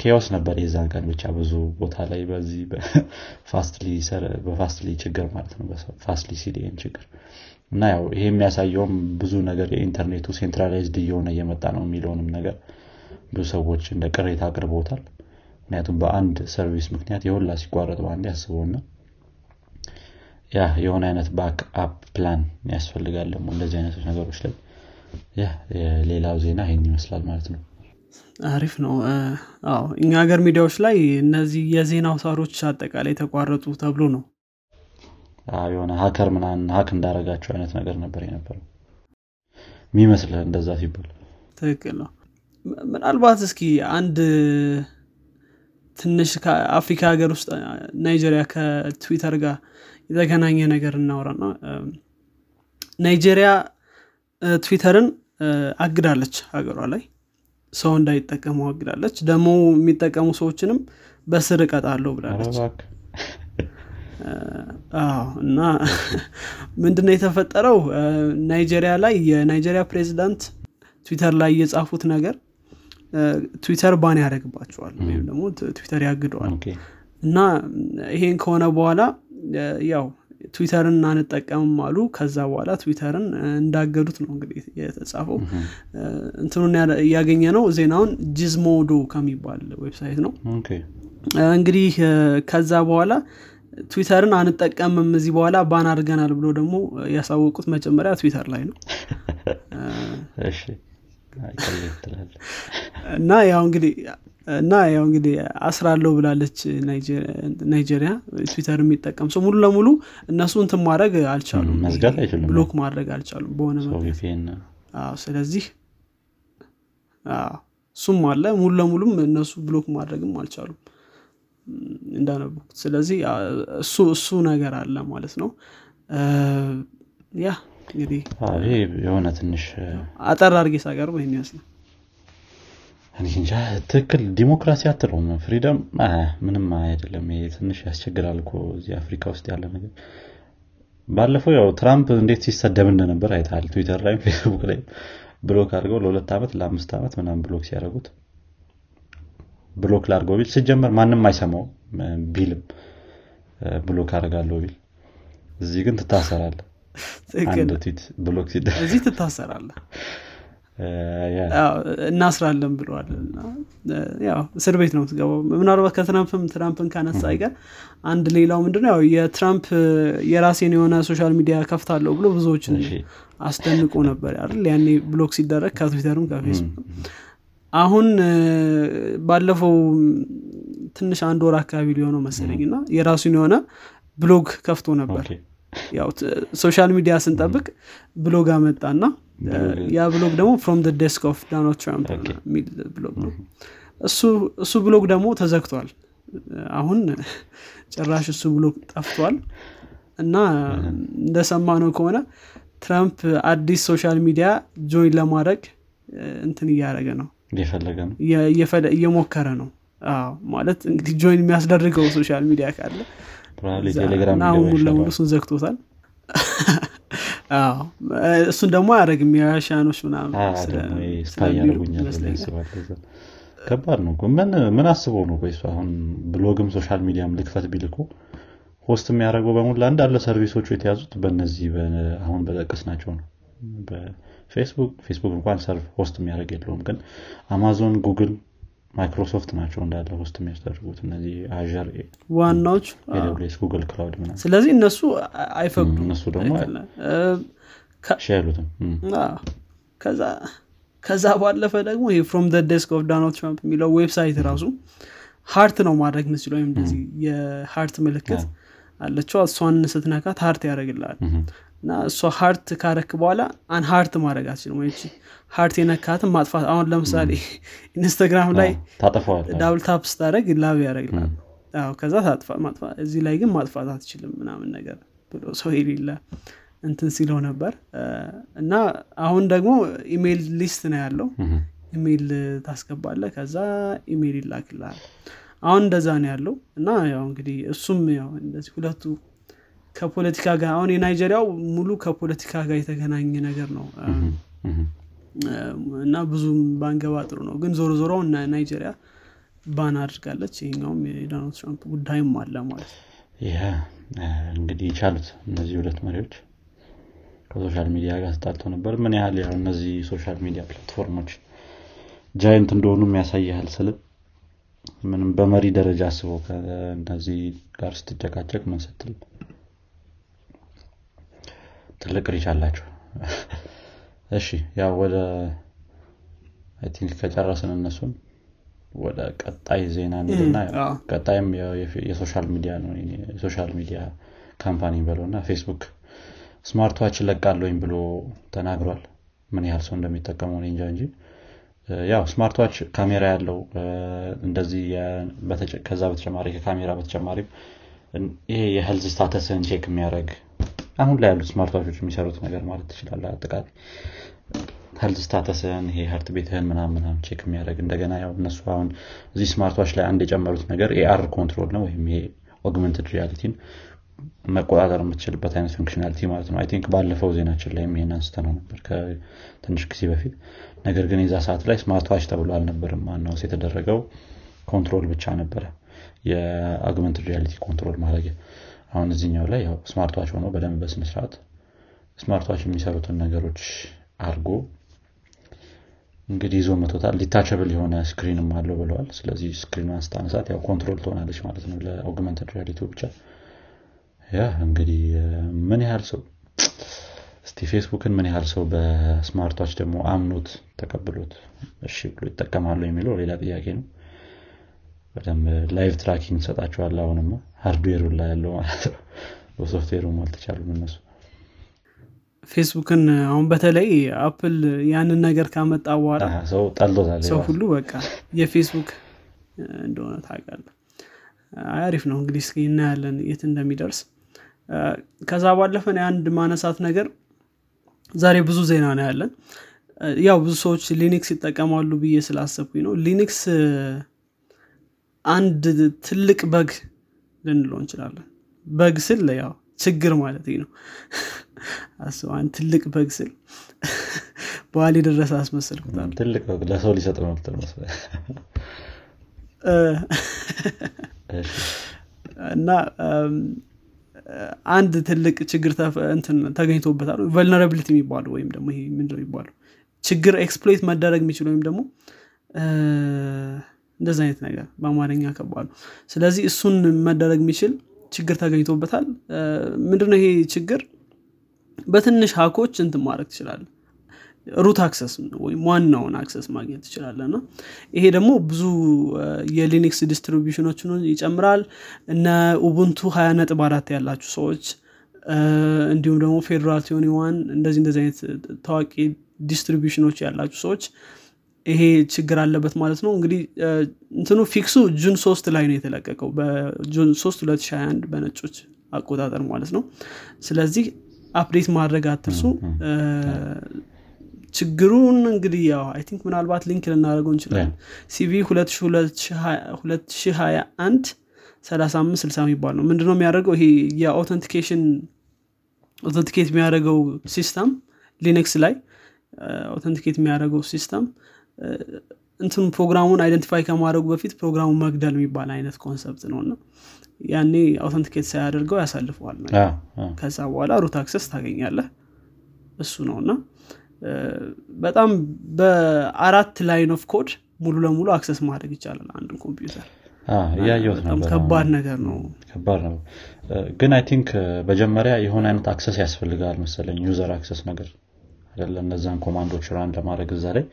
ኬኦስ ነበር የዛን ቀን ብቻ ብዙ ቦታ ላይ በዚህ በፋስትሊ ሰር በፋስትሊ ችግር ማለት ነው በፋስትሊ ሲዲኤን ችግር እና ያው ይሄ የሚያሳየው ብዙ ነገር የኢንተርኔቱ ሴንትራላይዝድ የሆነ የመጣ ነው የሚለውንም ነገር ብዙ ሰዎች እንደ ቅሬታ አቅርበውታል ምክንያቱም በአንድ ሰርቪስ ምክንያት የሁላ ሲቋረጥ ባንዴ ያስቦና ያ የሆነ አይነት ባክአፕ ፕላን ያስፈልጋል ደግሞ እንደዚህ አይነት ነገሮች ላይ ያ ሌላው ዜና ይሄን ይመስላል ማለት ነው አሪፍ ነው አዎ እኛ ሀገር ሚዲያዎች ላይ እነዚህ የዜና አውታሮች አጠቃላይ ተቋረጡ ተብሎ ነው አዮና ሃከር ምናን ሃክ እንዳረጋቸው አይነት ነገር ነበር የነበረው ሚመስልህ እንደዛ ሲባል ትክክል ነው ምናልባት እስኪ አንድ ትንሽ ከአፍሪካ ሀገር ውስጥ ናይጄሪያ ከትዊተር ጋር የተገናኘ ነገር እናወራና ናይጄሪያ ትዊተርን አግዳለች ሀገሯ ላይ ሰው እንዳይጠቀሙ አግዳለች ደሞ የሚጠቀሙ ሰዎችንም በስር ቀጣለው ብላለች እና ምንድነው የተፈጠረው ናይጄሪያ ላይ የናይጄሪያ ፕሬዚዳንት ትዊተር ላይ የጻፉት ነገር ትዊተር ባን ያደርግባቸዋል ወይም ደግሞ ትዊተር ያግደዋል እና ይሄን ከሆነ በኋላ ያው ትዊተርን አንጠቀምም አሉ ከዛ በኋላ ትዊተርን እንዳገዱት ነው እንግዲህ የተጻፈው እንትኑን ያገኘነው ዜናውን ጂዝሞዶ ከሚባል ዌብሳይት ነው እንግዲህ ከዛ በኋላ ትዊተርን አንጠቀምም እዚህ በኋላ ባን አድርገናል ብሎ ደግሞ ያሳወቁት መጀመሪያ ትዊተር ላይ ነው እሺ እና ያው እንግዲህ አስራለው ብላለች ናይጄሪያ ትዊተር የሚጠቀም ሰው ሙሉ ለሙሉ እነሱ እንትን ማድረግ አልቻሉም መስጋት አይችሉም ብሎክ ማድረግ አልቻሉም በሆነ ማለት ነው አዎ ስለዚህ አዎ ሱም አለ ሙሉ ለሙሉም እነሱ ብሎክ ማድረግም አልቻሉም እንዳነበኩ ስለዚህ እሱ ነገር አለ ማለት ነው ያ እንግዲህ አይ የሆነ ትንሽ አጠር አርጌስ አቀርበው ይሄን ያስነ አንቺን ያ ትክክል ዲሞክራሲ አትረውም ፍሪደም ምንም አይደለም ትንሽ ያስቸግራል እኮ እዚህ አፍሪካ ውስጥ ያለ ነገር ባለፈው ያው ትራምፕ እንዴት ሲሰደብ እንደነበር አይታል ትዊተር ላይ ፌስቡክ ላይ ብሎክ አድርገው ለ2 አመት ለ5 አመት ምናምን ብሎክ ሲያደርጉት ብሎክ ላርገው ቢል ሲጀመር ማንንም አይሰማው ቢልም ብሎክ አርጋለው ቢል እዚህ ግን ተታሰራለ አንድ ትዊት ብሎክ ሲደረግ እዚህ ተታሰራለ ያው እናስራለን ብለዋል ያው እስር ቤት ነው ተገባው ምናልባት ከትራምፕን ካነሳ አይቀር አንድ ሌላው ምንድነው ያው የትራምፕ የራሴን የሆነ ሶሻል ሚዲያ ከፍታለሁ ብሎ ብዙዎችን አስደንቆ ነበር አይደል ያኔ ብሎክ ሲደረግ ከትዊተርም ከፌስቡክም አሁን ባለፈው ትንሽ አንድ ወር አካባቢ ሊሆነው መሰለኝና የራሱን የሆነ ብሎግ ከፍቶ ነበር ያው ሶሻል ሚዲያ ስንጠብቅ ብሎግ አመጣና ያ ብሎግ ደግሞ from the desk of Donald Trump ሚል ብሎግ ነው እሱ ብሎግ ደግሞ ተዘግቷል አሁን ጭራሽ እሱ ብሎግ ጠፍቷል እና እንደሰማነው ከሆነ ትራምፕ አዲስ ሶሻል ሚዲያ ጆይን ለማድረግ እንትን ያረገ ነው እየፈለገ ነው እየሞከረ ነው አዎ ማለት እንግዲህ ጆይን የሚያስደርገው ሶሻል ሚዲያ ካለ ፕሮባብሊ ቴሌግራም ነው ነው ለሁሉም ዘግቶታል አዎ እሱን ደግሞ ያረግም ያሻኖች ምናምን ስለሚያረጉኛል ስለዚህ ከባድ ነው ምን አስቦ ነው ቆይሱ አሁን ብሎግም ሶሻል ሚዲያም ልክፈት ቢልኩ ሆስት የሚያረጉ በመላ እንዳለ ሰርቪሶቹ የተያዙት በእነዚህ አሁን በጠቀስናቸው ነው በፌስቡክ እንኳን ሰርቭ ሆስት የሚያደርግ የለውም ግን አማዞን ጉግል ማይክሮሶፍት ናቸው እንዳለ ሆስት የሚያስተዳድሩት እነዚህ አዣር ዋናዎች AWS ጉግል ክላውድ ምናምን ስለዚህ እነሱ አይፈቅዱም እነሱ ደግሞ ሸሉትም ከዛ ባለፈ ደግሞ ይሄ from the desk of Donald Trump የሚለው ዌብሳይት ራሱ ሃርት ነው ማድረግ መስሎ እንደዚህ የሃርት ምልክት አለችው እሷን ስትነካት ሃርት ያደርግልሃል እና እሷ ሃርት ካረክ በኋላ አን ሃርት ማረጋት ነው ወይስ ሃርት የነካት ማጥፋት አሁን ለምሳሌ ኢንስታግራም ላይ ታጠፋዋል ዳብል ታፕ ስታረግ ላብ ያረጋል አዎ ከዛ ማጥፋት እዚህ ላይ ግን ማጥፋት አትችልም ምናምን ነገር ብሎ ሰው ይልላ እንትን ሲለው ነበር እና አሁን ደግሞ ኢሜል ሊስት ነው ያለው ኢሜል ታስገባለህ ከዛ ኢሜል ይላክልሃል አሁን እንደዛ ነው ያለው እና ያው እንግዲህ እሱም ያው እንደዚህ ሁለቱ ከፖለቲካ ጋር አሁን የናይጄሪያው ሙሉ ከፖለቲካ ጋር የተገናኘ ነገር ነው እና ብዙም ባንገባ ጥሩ ነው ግን ዞሮ ዞሮ እና ናይጄሪያ ባን አድርጋለች ይሄኛውም የዶናልድ ትራምፕ ጉዳይም አለ ማለት ይሄ እንግዲህ ይቻሉት እነዚህ ሁለት መሪዎች ከሶሻል ሚዲያ ጋር ተጣልተው ነበር ምን ያህል እነዚህ ሶሻል ሚዲያ ፕላትፎርሞች ጃይንት እንደሆኑ የሚያሳያል ስልም ምንም በመሪ ደረጃ አስበው ከእንደዚህ ጋር ስትጨቃጨቅ ምን ስትል ትልቅ ሪች አላችሁ እሺ ያው ወደ አይ ቲንክ ከጨረስን እነሱን ወደ ቀጣይ ዜና እንደና ቀጣይም የሶሻል ሚዲያ ነው የሶሻል ሚዲያ ካምፓኒ ብለውና Facebook ስማርት ዋች ለቃለውኝ ብሎ ተናግሯል ምን ያህል ሰው እንደሚጠቀመው ነው እንጂ ያው ስማርት ዋች ካሜራ ያለው እንደዚህ ከዛ በተጨማሪ ከካሜራ በተጨማሪ ይሄ የሄልዝ ስታተስን ቼክ የሚያደርግ አሁን ላይ ያሉት ስማርት ዋቾች የሚሰሩት ነገር ማለት ይችላል አጥቃቂ ሄልዝ ስታተስን ይሄ ሃርት ቤትህን ምናምን ቼክ የሚያደርግ እንደገና ያው እነሱ አሁን እዚህ ስማርት ዋች ላይ አንድ የጨመሩት ነገር AR ኮንትሮል ነው ወይም ይሄ ኦግመንትድ ሪያሊቲን መቆጣጠር የምትችልበት አይነት ፈንክሽናሊቲ ማለት ነው አይ ቲንክ ባለፈው ዜናችን ላይ ምን አንስተናል ነበር ከትንሽ ጊዜ በፊት ነገር ግን እዛ ሰዓት ላይ ስማርት ዋች ተብሎ አልነበረም ማነው ሲተደረገው ኮንትሮል ብቻ ነበር የአግመንትድ ሪያሊቲ ኮንትሮል ማለት ነው አሁን እዚህኛው ላይ ያው ስማርት ዋች ሆኖ በደንብ በስነ ስርዓት ስማርት ዋች የሚሰሩትን ነገሮች አርጎ እንግዲህ ዞም ቶታል ዲታቸብል የሆነ ስክሪንም አለው ብለዋል ስለዚህ ስክሪኑን አንስተናሳት ያው ኮንትሮል ትሆናለች ማለት ነው ለአግመንትድ ሪያሊቲ ብቻ ያ እንግዲህ ምን ያህል ሰው እስቲ ፌስቡክን ምን ያህል ሰው በስማርት ዋች ደግሞ አምኑት ተቀበሉት እሺ ብሎ ይተከማሉ የሚለው ሌላ ጥያቄ ነው በጣም ላይቭ ትራኪንግ ሰጣቸዋል አሁንማ ሃርድዌሩ ላይ ያለው ማለት ነው ሶፍትዌሩ ማለት ይችላል እነሱ ፌስቡክን አሁን በተለይ አፕል ያንን ነገር ካመጣ በኋላ ሰው ጣልቶታል ሰው ሁሉ በቃ የፌስቡክ እንደሆነ ታውቃለህ አሪፍ ነው እንግዲህ እስኪ እናያለን የት እንደሚደርስ ከዛ ባለፈ አንድ ማነሳት ነገር ዛሬ ብዙ ዜና ነው ያለን ያው ብዙ ሰዎች ሊነክስ ይጠቀማሉ ብዬ ስላሰብኩኝ ነው ሊነክስ አንድ ትልቅ በግ ልንለው እንችላለን በግ ስል ያው ችግር ማለት ነው አሶ አንድ ትልቅ በግ ስል በኋላ ድረስ አስመስልኩታል ትልቅ በግ ለሰው ሊሰጥ ነው ተመስለ እና አንድ ትልቅ ችግር ተገኝቶበታል vulnerability የሚባለው ወይም ደግሞ ይሄ ምንድነው የሚባለው ችግር exploit ማድረግ የሚችል ወይም ደግሞ እንደዛ አይነት ነገር በአማርኛ ከባሉ ስለዚህ እሱን ማድረግ የሚችል ችግር ተገኝቶበታል ምንድነው ይሄ ችግር በትንሽ ሃኮች እንት ማድረግ ይችላል root access ወይ ዋናውን access ማግኘት ይችላልና ይሄ ደግሞ ብዙ የሊነክስ ዲስትሪቢዩሽኖችን ይጨምራል እና ኡቡንቱ 20.4 ያላችሁ ሰዎች እንዲሁም ደግሞ ፌደራል 21 እንደዚህ አይነት ታዋቂ ዲስትሪቢዩሽኖች ያላችሁ ሰዎች ይሄ ችግር አለበት ማለት ነው እንግዲህ እንትኑ ፊክሱ ጁን 3 ላይ ነው የተለቀቀው በጁን 3 2021 በነጮች አቆጣጠር ማለት ነው ስለዚህ አፕዴት ማድረግ አትርሱ ችግሩን እንግዲህ ያው አይ ቲንክ ምናልባት ሊንክ ልናደርገው እንችላለን CV 2021 3560 የሚባል ነው ምንድነው የሚያደርገው ይሄ የአውተንቲኬሽን አውተንቲኬት የሚያደርገው ሲስተም ሊነክስ ላይ አውተንቲኬት የሚያደርገው ሲስተም እንትም ፕሮግራሙን አይደንቲፋይ ከማድረጉ በፊት ፕሮግራሙን መግደል የሚባል አይነት ኮንሰፕት ነውና ያኔ አውተንቲኬት ሳያደርገው ያሳልፈዋል ማለት ነው ከዛ በኋላ root access ታገኛለህ እሱ ነውና በጣም በአራት ላይን ኦፍ ኮድ ሙሉ ለሙሉ አክሰስ ማድረግ ይችላል አንድ ኮምፒውተር ያየሁት ነበር ከባድ ነገር ነው ከባድ ነው ግን አይ ቲንክ በመጀመሪያ የሆነ አይነት አክሰስ ያስፈልጋል መሰለኝ ዩዘር አክሰስ ነገር አይደለም እነዛን ኮማንዶች ራን ለማድረግ እዛ ላይ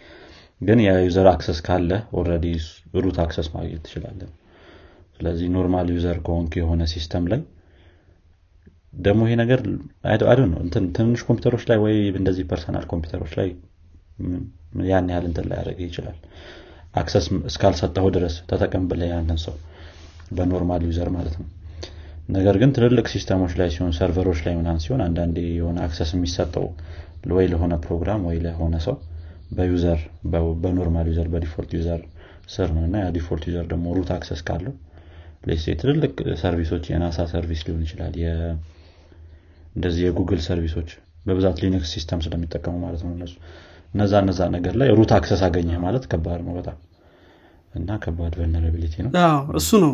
ግን ያ ዩዘር አክሰስ ካለ ኦሬዲ root access ማግኘት ይችላል ስለዚህ ኖርማል ዩዘር ኮንክ የሆነ ሲስተም ላይ ደሞ ይሄ ነገር አይዶንት ኖ እንትንሽ ኮምፒውተሮች ላይ ወይ እንደዚህ ፐርሰናል ኮምፒውተሮች ላይ ያን ያህል እንትን ላይ ያደርግ ይችላል አክሰስ ስካል ሰጣው ድረስ ተጠቀምብለ ያንን ሰው በኖርማል ዩዘር ማለት ነው ነገር ግን ትልልቅ ሲስተሞች ላይ ሲሆን ሰርቨሮች ላይ ምናምን ሲሆን አንዳንዴ የሆነ አክሰስ የሚሰጠው ወይ ለሆነ ፕሮግራም ወይ ለሆነ ሰው በዩዘር በኖርማል ዩዘር በዲፎልት ዩዘር ስር ነውና ያ ዲፎልት ዩዘር ደሞ root access ካለው ለዚህ ትልልቅ ሰርቪሶች የናሳ ሰርቪስ ሊሆን ይችላል እንደዚህ የጉግል ሰርቪሶች በብዛት ሊነክስ ሲስተም ስለሚጠቀሙ ማለት ነው እነሱ ነዛ ነገር ላይ root access አገኘህ ማለት ከባድ ነው በጣም እና ከባድ vulnerability ነው። አዎ እሱ ነው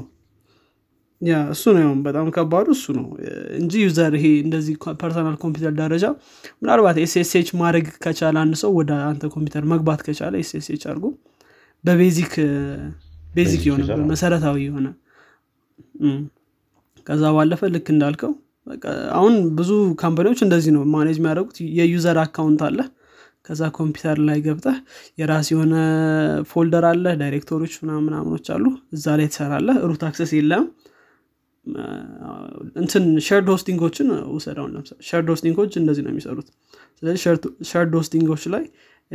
ያ እሱ ነው በጣም ከባድ እሱ ነው እንጂ ዩዘር ይሄ እንደዚህ ፐርሰናል ኮምፒውተር ደረጃ ምናልባት SSH ማድረግ ከቻለ አንድ ሰው ወደ አንተ ኮምፒውተር መግባት ከቻለ SSH አድርጎ በቤዚክ የሆነ በመሰረታዊ የሆነ ከዛ ባለፈ ልክ እንዳልከው በቃ አሁን ብዙ ካምፓኒዎች እንደዚህ ነው ማኔጅ የሚያደርጉት የዩዘር አካውንት አለ ከዛ ኮምፒውተር ላይ ገብተህ የራስ የሆነ ፎልደር አለ ዳይሬክተሪዎች ምናምኖች አሉ እዛ ላይ ትሰራለህ root access የለም እንትን shared hostingዎችን ወሰደው ለምሳሌ shared hostingዎች እንደዚህ ነው የሚሰሩት ስለዚህ shared hostingዎች ላይ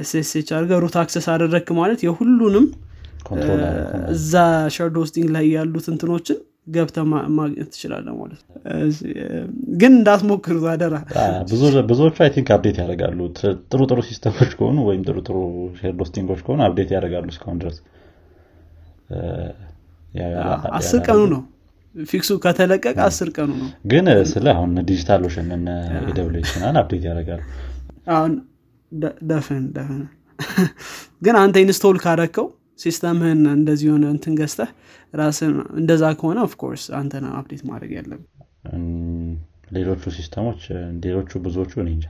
SSH አድርገህ root access አደረክ ማለት የሁሉንም ኮንትሮለር እዛ shared hosting ላይ ያሉት እንትኖችን ገብታ ማግኘት ትችላለህ ማለት ግን እንዳትሞክሩት አደራ ብዙዎች አይ ቲንክ አፕዴት ያደርጋሉ ጥሩ ሲስተሞች ከሆኑ ወይም ጥሩ shared hostingዎች ከሆኑ አፕዴት ያደርጋሉ እስካሁን ድረስ ያ 10 ቀኑ ነው ፊክሱ ከተለቀቀ 10 ቀኑ ነው ግን ስለ አሁን ዲጂታል ኦሽን እና AWS እና አፕዴት ያደርጋሉ አሁን ደፈን ግን አንተ ኢንስቶል ካደረከው ሲስተምህን እንደዚህ ሆነ እንትን ገስተህ ራስን እንደዛ ከሆነ ኦፍ ኮርስ አንተ ነው አፕዴት ማድረግ ያለብህ ሌሎቹ ሲስተሞች ሌሎቹ ብዙዎቹ ነው እንጂ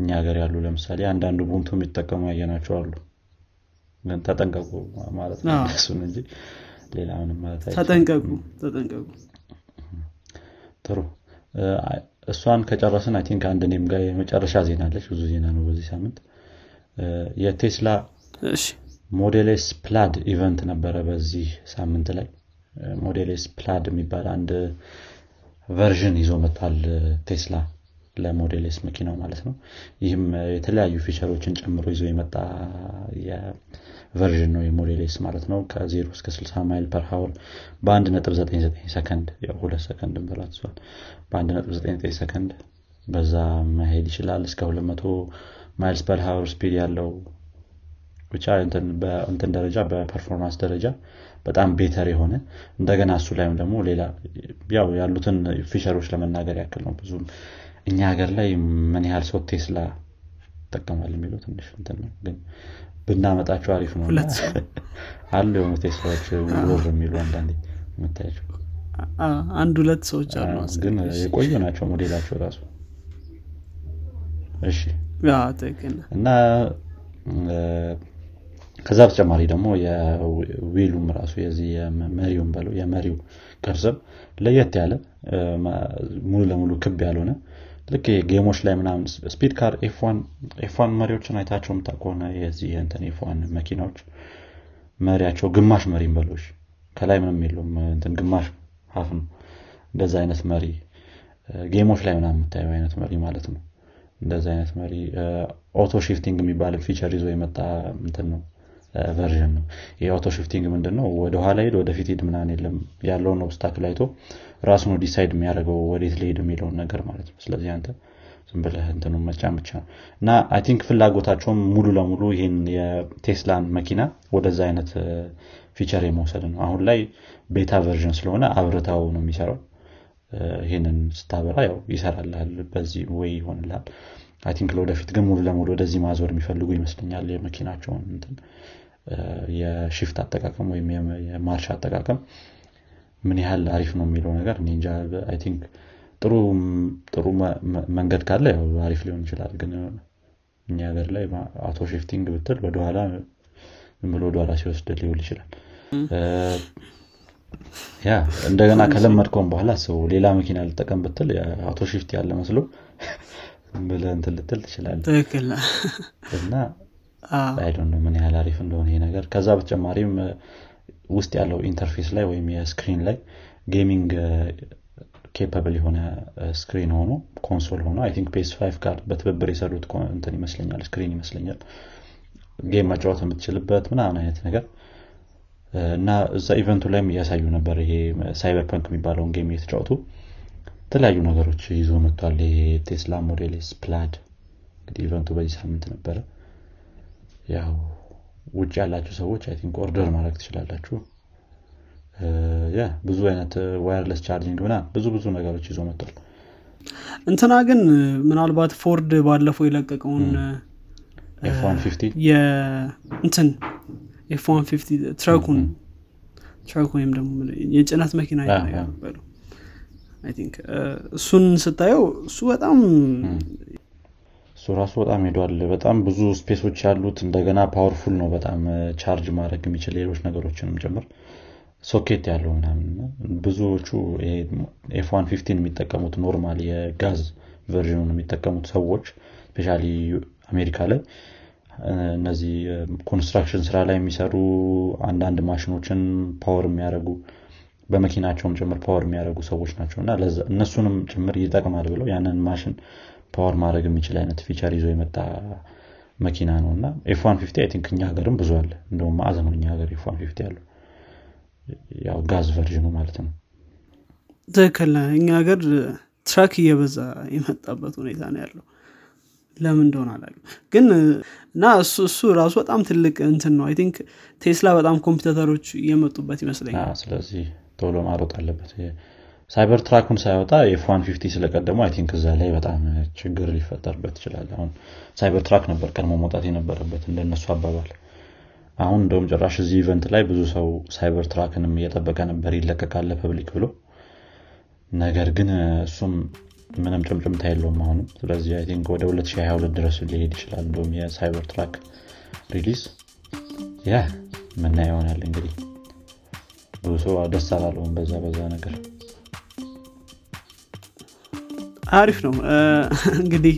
እኛ ሀገር ያሉ ለምሳሌ አንዳንዱ Ubuntu የሚጠቀሙ ያየናቸው አሉ ግን ተጠንቀቁ ማለት ነው እሱን እንጂ ሌላውንም ማለት አይደለም ተጠንቀቁ ጥሩ እሷን ከጨረስን አይ ቲንክ አንድ ኔም ጋር የመጨረሻ ዜና አለች ብዙ ዜና ነው በዚህ ሳምንት የቴስላ እሺ ሞዴል ኤስ ፕላድ ኢቨንት ነበረ በዚህ ሳምንት ላይ ሞዴል ኤስ ፕላድ የሚባል አንድ ቨርዥን ይዞ መጥቷል ቴስላ ለሞዴል ኤስ መኪናው ማለት ነው ይሄም የተለያዩ ፊቸሮችን ጨምሮ ይዞ የመጣ የቨርዥን ነው የሞዴል ኤስ ማለት ነው ከ0 እስከ 60 ማይል ፐር አወር በ1.99 ሰከንድ ያው 2 ሰከንድ ብላችኋል በ1.99 ሰከንድ በዛ መሄድ ይችላል እስከ 200 ማይልስ ፐር አወር ስፒድ ያለው ብቻ እንትን ደረጃ በፐርፎርማንስ ደረጃ በጣም ቤተር የሆነ እንደገና እሱ ላይም ደግሞ ሌላ ያው ያሉትን ፊቸሮች ለመናገር ያክል ነው ብዙ እኛ ሀገር ላይ ምን ያህል ሰው ቴስላ ተጠቅሟል የሚለው ትንሽ እንትን ነው ግን ብናመጣቸው አሪፍ ነው አሉ የሆኑ ቴስላዎች ወር የሚሉ አንዳንዴ የምታያቸው አንድ ሁለት ሰዎች አሉ ግን የቆዩ ናቸው ሞዴላቸው ራሱ እሺ ያ ተከና እና ከዛ በተጨማሪ ደግሞ የዊሉም ራሱ የዚህ የመሪውም ባለው የመሪው ቅርጽም ለየት ያለ ሙሉ ለሙሉ ክብ ያልሆነ ልክ የጌሞች ላይ ምናምን ስፒድ ካር F1 መሪዎችን አይታችሁም ታቆና የዚህ እንትን F1 መኪናዎች መሪያቸው ግማሽ መሪም ባለሽ ከላይ ምንም የለውም እንትን ግማሽ half ነው እንደዛ አይነት መሪ ጌሞች ላይ ምናምን የምታየው አይነት መሪ ማለት ነው እንደዛ አይነት መሪ auto shifting የሚባል ፊቸር ይዞ የመጣ እንትን ነው version ነው የauto shifting ምንድነው ወደ ኋላ ሄድ ወደ ፊት ሄድ ምናምን የለም ያለውን obstacle አይቶ ራሱ ነው decide የሚያደርገው ወዴት ሊሄድ የሚለው ነገር ማለት ነው ስለዚህ አንተ ዝም ብለህ እንትኑ መጫምቻ እና አይ ቲንክ ፍላጎታቸው ሙሉ ለሙሉ ይሄን የቴስላን መኪና ወደዛ አይነት ፊቸር የመውሰድ ነው አሁን ላይ ቤታ version ስለሆነ አብረታው ነው የሚሰራው ይሄንን ስታበራ ያው ይሰራልሃል በዚህ ወይ ይሆንልሃል አይ ቲንክ ለወደፊት ግን ሙሉ ለሙሉ ወደዚህ ማዞር የሚፈልጉ ይመስለኛል የመኪናቸውን እንትን የሺፍት አጠቃቀም ወይም የማርሽ አጠቃቀም ምን ያህል አሪፍ ነው የሚለው ነገር እንጃ አይ ቲንክ ጥሩ መንገድ ካለ ያው አሪፍ ሊሆን ይችላል ግን እኛ ሀገር ላይ አውቶ ሺፍቲንግ ብትል ወደኋላ ዝም ብሎ ወደኋላ ሲወስድ ሊውል ይችላል ያ እንደገና ከለመድከው በኋላ ሰው ሌላ መኪና ልጠቀም ብትል አውቶ ሺፍት ያለ መስሎ በላንተ ልትል ትችላለህ ትክክል እና አይ ዶንት ኖ ምን ያህል አሪፍ እንደሆነ ይሄ ነገር ከዛ በተጨማሪም ውስጥ ያለው ኢንተርፌስ ላይ ወይም የስክሪን ላይ ጌሚንግ ኬፓብል የሆነ ስክሪን ሆኖ ኮንሶል ሆኖ አይ ቲንክ PS5 ጋር በትብብር የሰሩት እንትን ይመስለኛል ስክሪን ይመስለኛል ጌም ማጫወት የምትችልበት ምናምን አይነት ነገር እና እዛ ኢቨንቱ ላይም ያሳዩ ነበር ይሄ ሳይበርፓንክ የሚባለውን ጌም እየተጫወቱ ተለያዩ ነገሮች ይዞ መጥቷል የቴስላ ሞዴል ኤስ ፕላድ እንግዲህ ኢቨንቱ በዚህ ሳምንት ነበር ያው ውጭ ያላችሁ ሰዎች አይ ቲንክ ኦርደር ማድረግ ትችላላችሁ ያ ብዙ አይነት ዋየርለስ ቻርጂንግ ሆና ብዙ ነገሮች ይዞ መጥቷል እንትና ግን ምናልባት ፎርድ ባለፈው የለቀቀውን F-150 እንትን F-150 ትራኩን እንደም የጭነት መኪና አይደለም I think እሱን ስታየው እሱ በጣም ሶራሱ በጣም ይደዋል በጣም ብዙ ስፔሶች ያሉት እንደገና ፓወርፉል ነው በጣም ቻርጅ ማድረግ የሚችል ሌሎች ነገሮችንም ጀምር ሶኬት ያለው ምናምን ብዙዎቹ F150 የሚጠቀሙት ኖርማል የጋዝ ቨርዥኑን የሚጠቀሙት ሰዎች ስፔሻሊ አሜሪካ ላይ እነዚህ ኮንስትራክሽን ስራ ላይ የሚሰሩ አንዳንድ ማሽኖችን ፓወር የሚያደርጉ በመኪናቸውም ጀምር ፓወር የሚያደርጉ ሰዎች ናቸውና ለዛ እነሱንም ጀምር ይጠቅማል ብለው ያንን ማሽን ፓወር ማድረግ የሚችል አይነት ፊቸር ይዞ የመጣ መኪና ነውና F150 I think እኛ ሀገርም ብዙ አለ እንደውም ማዕዘም እኛ ሀገር F150 አለ ያው ጋዝ ቨርዥኑ ማለት ነው ተከላኛ ሀገር ትራክ እየበዛ የመጣበት ሁኔታ ነው ያለው ለምን እንደሆነ አላውቅም ግን እና እሱ ራሱ በጣም ትልቅ እንትን ነው I think ቴስላ በጣም ኮምፒውተሮች እየመጡበት ይመስለኛል ስለዚህ ቶሎ ማሮጥ አለበት ሳይበርትራኩን ሳይወጣ F150 ስለቀደሙ I think እዛ ላይ በጣም ችግር ሊፈጠርበት ይችላል አሁን ሳይበርትራክ ነበር ቀድሞ መውጣት የነበረበት እንደነሱ አባባል አሁን እንደውም ጭራሽ እዚህ ኢቨንት ላይ ብዙ ሰው ሳይበርትራክንም እየተጠበቀ ነበር ይለቀቃል ለፐብሊክ ብሎ ነገር ግን እሱም ምንም ጭምጭምታ የለውም አሁን ስለዚህ I think ወደ 2022 ድረስ ሊሄድ ይችላል እንደውም የሳይበርትራክ ሪሊዝ ያ ምን አይሆናል እንግዲህ ብዙ ሰው ደስ አላለውም በዛ ነገር አሪፍ ነው እንግዲህ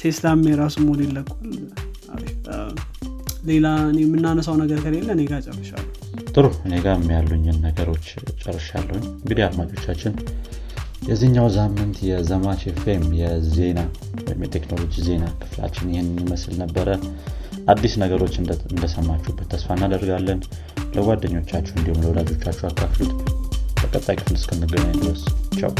ቴስላም የራሱ ሞዴል ለቋል አሪፍ ሌላ እኔ ምናነሳው ነገር ከሌለ እኔ ጋር ጨርሻለሁ ጥሩ እኔ ጋርም ያሉኝ ነገሮች ጨርሻለሁ እንግዲህ አድማጮቻችን የዚህኛው ዛምንት የዘማች FM የዜና የቴክኖሎጂ ዜና ክፍላችን ይሄን ይመስል ነበር አዲስ ነገሮች እንደሰማችሁበት ተስፋ እናደርጋለን ለጓደኞቻችሁ እንዲሁም ለወዳጆቻችሁ አካፍሉት በቀጣይ ክፍል እስከምንገናኝ ድረስ ቻው